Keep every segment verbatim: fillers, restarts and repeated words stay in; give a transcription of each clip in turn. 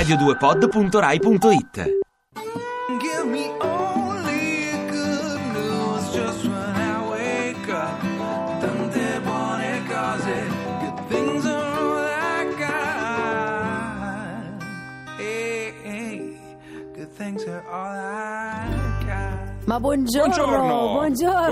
radio due pod punto rai punto it. Ma buongiorno, buongiorno. buongiorno,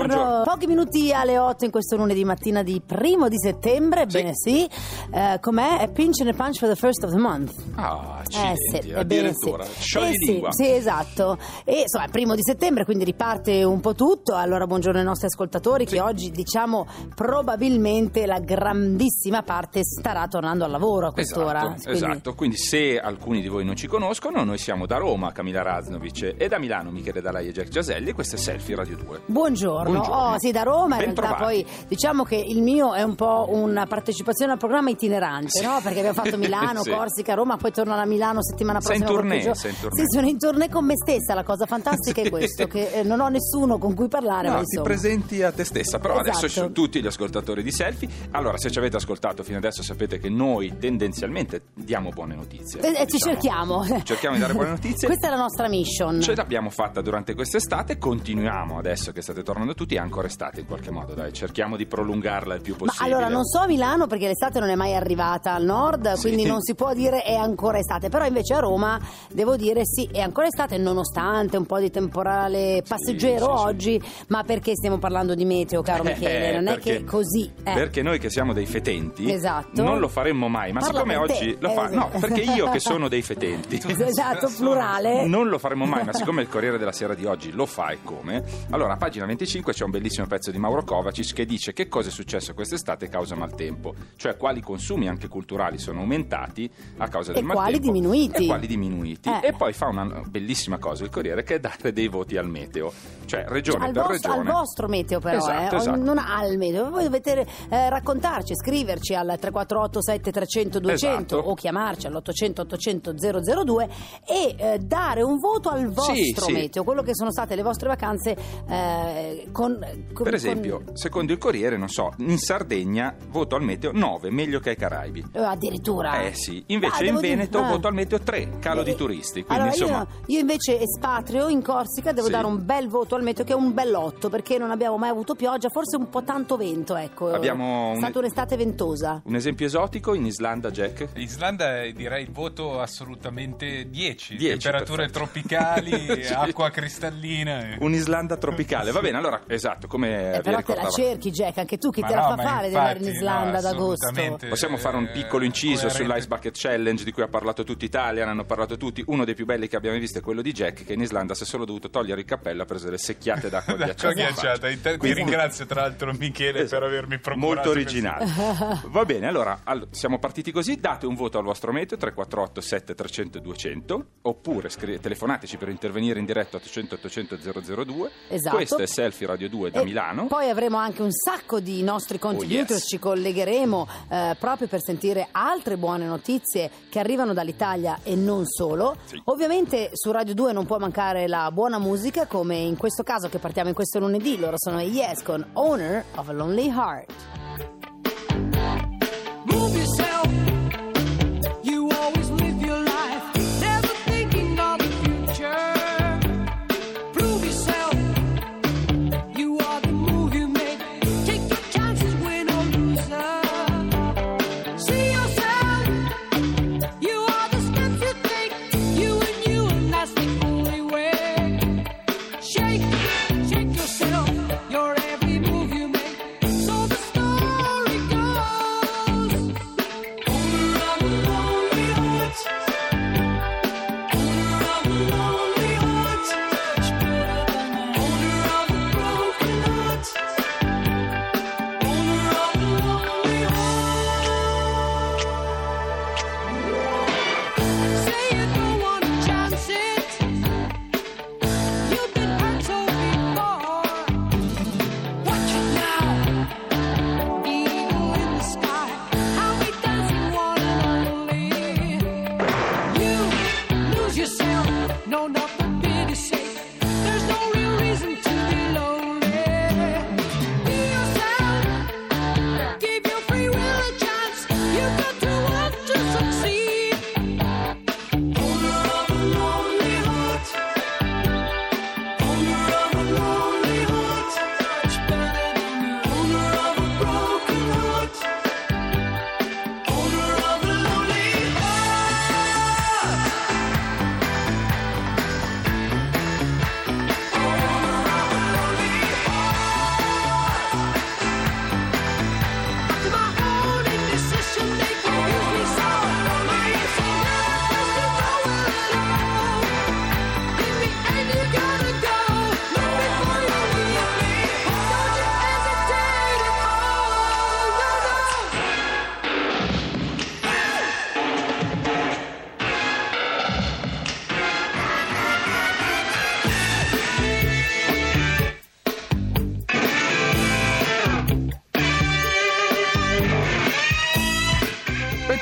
buongiorno. Pochi minuti alle otto in questo lunedì mattina di primo di settembre, sì. Bene, sì. Uh, com'è? A pinch and a punch for the first of the month. Ah, accidenti, eh, sì, addirittura. Bene, sì. Sciogli eh, lingua. Sì, sì, esatto. E insomma, è primo di settembre, quindi riparte un po' tutto. Allora, buongiorno ai nostri ascoltatori, sì, che oggi, diciamo, probabilmente la grandissima parte starà tornando al lavoro a quest'ora. Esatto, quindi... esatto. Quindi se alcuni di voi non ci conoscono, noi siamo da Roma, Camilla Raznovic, e da Milano, Michele Dalai e Jack Giaselli. Questa è Selfie Radio due. Buongiorno. Buongiorno. Oh, sì, da Roma. In ben realtà trovati. Poi diciamo che il mio è un po' una partecipazione al programma itinerante, sì, no? Perché abbiamo fatto Milano, sì, Corsica, Roma, poi torno alla Milano settimana prossima. Sei in tournée, sei in tournée. Sì, sono in tournée con me stessa. La cosa fantastica sì, è questo, che eh, non ho nessuno con cui parlare. No, ma ti presenti a te stessa. Però esatto, adesso sono tutti gli ascoltatori di Selfie. Allora, se ci avete ascoltato fino adesso sapete che noi tendenzialmente diamo buone notizie. E eh, diciamo, ci cerchiamo. Cerchiamo di dare buone notizie. Questa è la nostra mission. Ce l'abbiamo fatta durante quest'estate. Continuiamo adesso che state tornando tutti e ancora estate in qualche modo, dai, cerchiamo di prolungarla il più possibile. Ma allora non so a Milano perché l'estate non è mai arrivata al nord, sì, quindi non si può dire è ancora estate, però invece a Roma devo dire sì, è ancora estate nonostante un po' di temporale passeggero, sì, sì, oggi, sì. Ma perché stiamo parlando di meteo, caro Michele? Eh, non perché, è che così eh. Perché noi che siamo dei fetenti, esatto, non lo faremmo mai, ma parla siccome oggi te lo fa, eh, no, perché io che sono dei fetenti, esatto, plurale, non lo faremmo mai, ma siccome il Corriere della Sera di oggi lo fa, e come? Allora, a pagina venticinque c'è un bellissimo pezzo di Mauro Kovacic che dice che cosa è successo quest'estate causa maltempo, cioè quali consumi anche culturali sono aumentati a causa del e maltempo quali diminuiti. e quali diminuiti eh. E poi fa una bellissima cosa il Corriere, che è dare dei voti al meteo, cioè regione cioè, per vostro, regione al vostro meteo, però esatto, eh. esatto. non al meteo, voi dovete eh, raccontarci, scriverci al tre quattro otto sette tre zero zero due zero zero, esatto, o chiamarci all'ottocento ottocento zero zero due e eh, dare un voto al vostro sì, meteo, sì. quello che sono state le vostre vacanze eh, con, con per esempio con... secondo il Corriere, non so, in Sardegna voto al meteo nove, meglio che ai Caraibi, eh, addirittura eh sì invece ah, in Veneto dire... voto al meteo tre, calo eh, di turisti, quindi allora, insomma io, io invece espatrio in Corsica devo sì. dare un bel voto al meteo, che è un bell'otto, perché non abbiamo mai avuto pioggia, forse un po' tanto vento, ecco, abbiamo è un... stata un'estate ventosa. Un esempio esotico in Islanda, Jack? In Islanda direi il voto assolutamente dieci, temperature perfetto. tropicali sì. acqua cristallina. Un'Islanda tropicale, va bene, allora esatto, come eh, vi però ricordavo. Te la cerchi, Jack, anche tu, chi ma te no, la fa fare infatti, di andare in Islanda no, ad agosto? Possiamo fare un piccolo inciso eh, sull'Ice Bucket Challenge di cui ha parlato tutti i italiani, hanno parlato tutti, uno dei più belli che abbiamo visto è quello di Jack, che in Islanda si è solo dovuto togliere il cappello, ha preso delle secchiate d'acqua, d'acqua ghiacciata. Inter- Quindi, ti ringrazio tra l'altro Michele esatto, per avermi procurato. Molto originale. Va bene, allora all- siamo partiti così, date un voto al vostro meteo tre quattro otto sette tre zero zero due zero zero oppure scri- telefonateci per intervenire in diretta ottocento ottocento zero zero due. Esatto. Questo è Selfie Radio due da e Milano. Poi avremo anche un sacco di nostri contributori, oh yes, ci collegheremo eh, proprio per sentire altre buone notizie che arrivano dall'Italia e non solo. Sì. Ovviamente su Radio due non può mancare la buona musica, come in questo caso che partiamo in questo lunedì. Loro sono Yes con Owner of a Lonely Heart. Move yourself.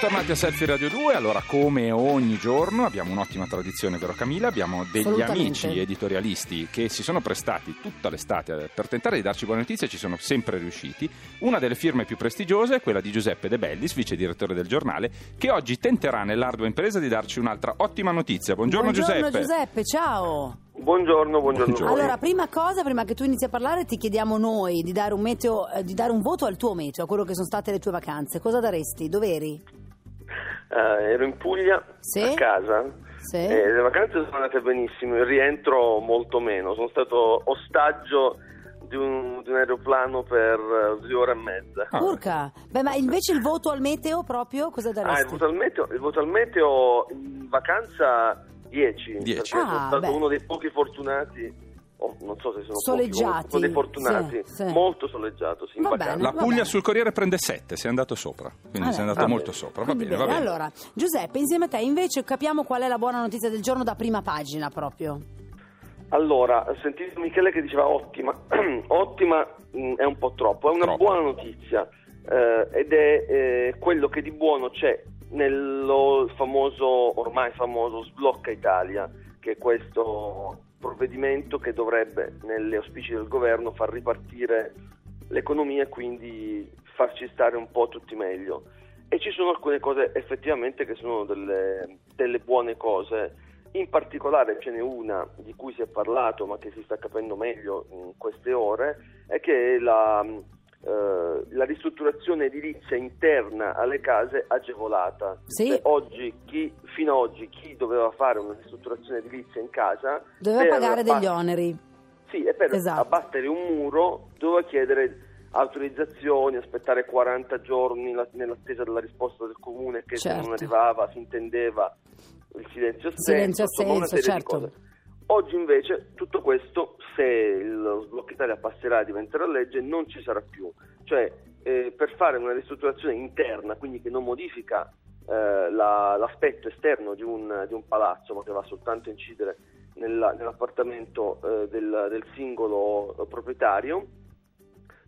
Bentornati a Selfie Radio due. Allora, come ogni giorno abbiamo un'ottima tradizione, vero Camilla? Abbiamo degli amici editorialisti che si sono prestati tutta l'estate per tentare di darci buone notizie, ci sono sempre riusciti. Una delle firme più prestigiose è quella di Giuseppe De Bellis, vice direttore del giornale, che oggi tenterà nell'ardua impresa di darci un'altra ottima notizia. Buongiorno, Buongiorno Giuseppe. Giuseppe, ciao. Buongiorno, buongiorno, buongiorno. Allora, prima cosa, prima che tu inizi a parlare, ti chiediamo noi di dare un meteo, eh, di dare un voto al tuo meteo, a quello che sono state le tue vacanze. Cosa daresti? Dov'eri? Uh, ero in Puglia, sì? A casa, sì? eh, le vacanze sono andate benissimo, il rientro molto meno. Sono stato ostaggio di un, di un aeroplano per uh, due ore e mezza. Ah. Urca. Beh, ma invece il voto al meteo proprio cosa daresti? Ah, il voto al meteo, il voto al meteo in vacanza dieci, dieci. Perché ah, sono stato beh. uno dei pochi fortunati. Oh, non so se sono soleggiati, pochi, dei fortunati, sì, sì. Molto soleggiato, sì, bene, la Puglia bene. Sul Corriere prende sette, sei andato sopra, quindi ah, sei andato ah, molto bene. Sopra, va bene, bene, va bene. Allora, Giuseppe, insieme a te invece capiamo qual è la buona notizia del giorno da prima pagina proprio. Allora, ho sentito Michele che diceva ottima, ottima è un po' troppo, è una troppo. buona notizia eh, ed è eh, quello che di buono c'è nello famoso, ormai famoso Sblocca Italia, che è questo provvedimento che dovrebbe, negli auspici del governo, far ripartire l'economia e quindi farci stare un po' tutti meglio. E ci sono alcune cose effettivamente che sono delle, delle buone cose, in particolare ce n'è una di cui si è parlato ma che si sta capendo meglio in queste ore, è che la, eh, la ristrutturazione edilizia interna alle case agevolata. Sì. Oggi chi fino ad oggi chi doveva fare una ristrutturazione edilizia in casa doveva pagare abbatt- degli oneri. Sì, e per esatto. abbattere un muro doveva chiedere autorizzazioni, aspettare quaranta giorni la- nell'attesa della risposta del comune, che certo. se non arrivava si intendeva il silenzio assenso, silenzio certo. Oggi invece tutto questo, se lo Sblocca Italia passerà e diventerà legge, non ci sarà più. Cioè eh, per fare una ristrutturazione interna, quindi che non modifica eh, la, l'aspetto esterno di un, di un palazzo, ma che va soltanto a incidere nella, nell'appartamento eh, del, del singolo proprietario,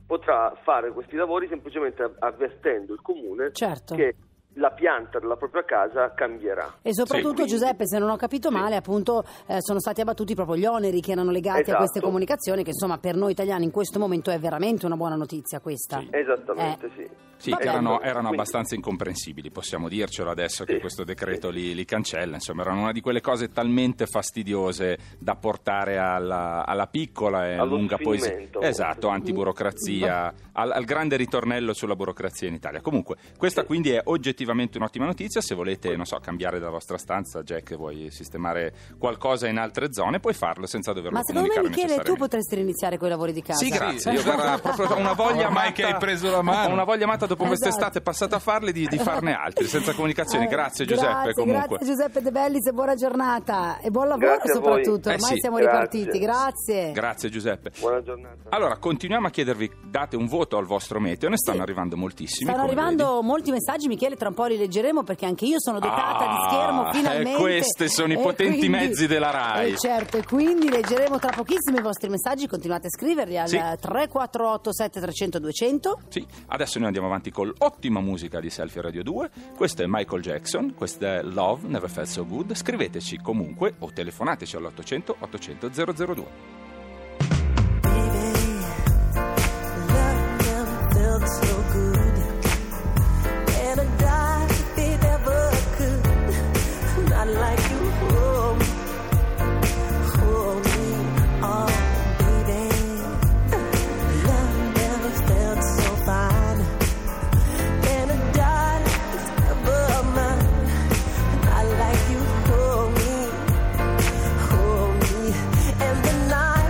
potrà fare questi lavori semplicemente avvertendo il comune certo. che la pianta della propria casa cambierà. E soprattutto, sì, Giuseppe, se non ho capito male, sì. appunto eh, sono stati abbattuti proprio gli oneri che erano legati esatto. a queste comunicazioni, che insomma per noi italiani in questo momento è veramente una buona notizia questa. Sì, esattamente, eh. sì. Sì, erano, erano abbastanza incomprensibili, possiamo dircelo adesso che questo decreto li, li cancella, insomma erano una di quelle cose talmente fastidiose da portare alla, alla piccola e lunga poesia, esatto, antiburocrazia, al, al grande ritornello sulla burocrazia in Italia. Comunque questa quindi è oggettivamente un'ottima notizia. Se volete, non so, cambiare la vostra stanza, Jack, vuoi sistemare qualcosa in altre zone, puoi farlo senza doverlo comunicare necessariamente. Ma secondo me, Michele, tu potresti iniziare con i lavori di casa. Sì, grazie, io guarda, proprio una voglia mai che hai preso la mano, una voglia amata dopo esatto. quest'estate passata a farli di, di farne altri senza comunicazioni. Allora, grazie Giuseppe, grazie, comunque. Grazie Giuseppe De Bellis, buona giornata e buon lavoro soprattutto, eh ormai sì. siamo grazie. ripartiti, grazie. Grazie Giuseppe. Buona giornata. Allora, continuiamo a chiedervi, date un voto al vostro meteo, ne stanno sì. arrivando moltissimi. Stanno arrivando vedi. molti messaggi, Michele, tra un po' li leggeremo perché anche io sono dotata ah, di schermo finalmente. Eh, questi sono i potenti quindi, mezzi della RAI. Eh, certo, e quindi leggeremo tra pochissimo i vostri messaggi, continuate a scriverli al sì. tre quattro otto sette tre zero zero due zero zero. Sì, adesso noi andiamo avanti con ottima musica di Selfie Radio due. Questo è Michael Jackson, questa è Love Never Felt So Good. Scriveteci comunque o telefonateci all'ottocento ottocento zero zero due. Like you hold me, hold me, and the night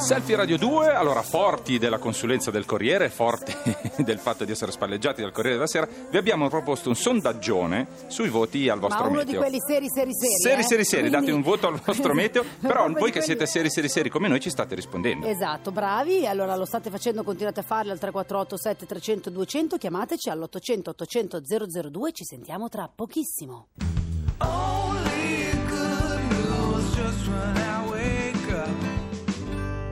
Selfie Radio due, allora, forti della consulenza del Corriere, forti del fatto di essere spalleggiati dal Corriere della Sera, vi abbiamo proposto un sondaggione sui voti al vostro meteo. Ma uno meteo. Di quelli seri, seri, seri. Seri, eh? seri, seri, quindi... date un voto al vostro meteo, però voi che quelli... siete seri, seri, seri come noi ci state rispondendo. Esatto, bravi, allora lo state facendo, continuate a farlo al tre quattro otto sette tre zero zero due zero zero, chiamateci all'ottocento ottocento zero zero due, ci sentiamo tra pochissimo. Only good news just when I wake up.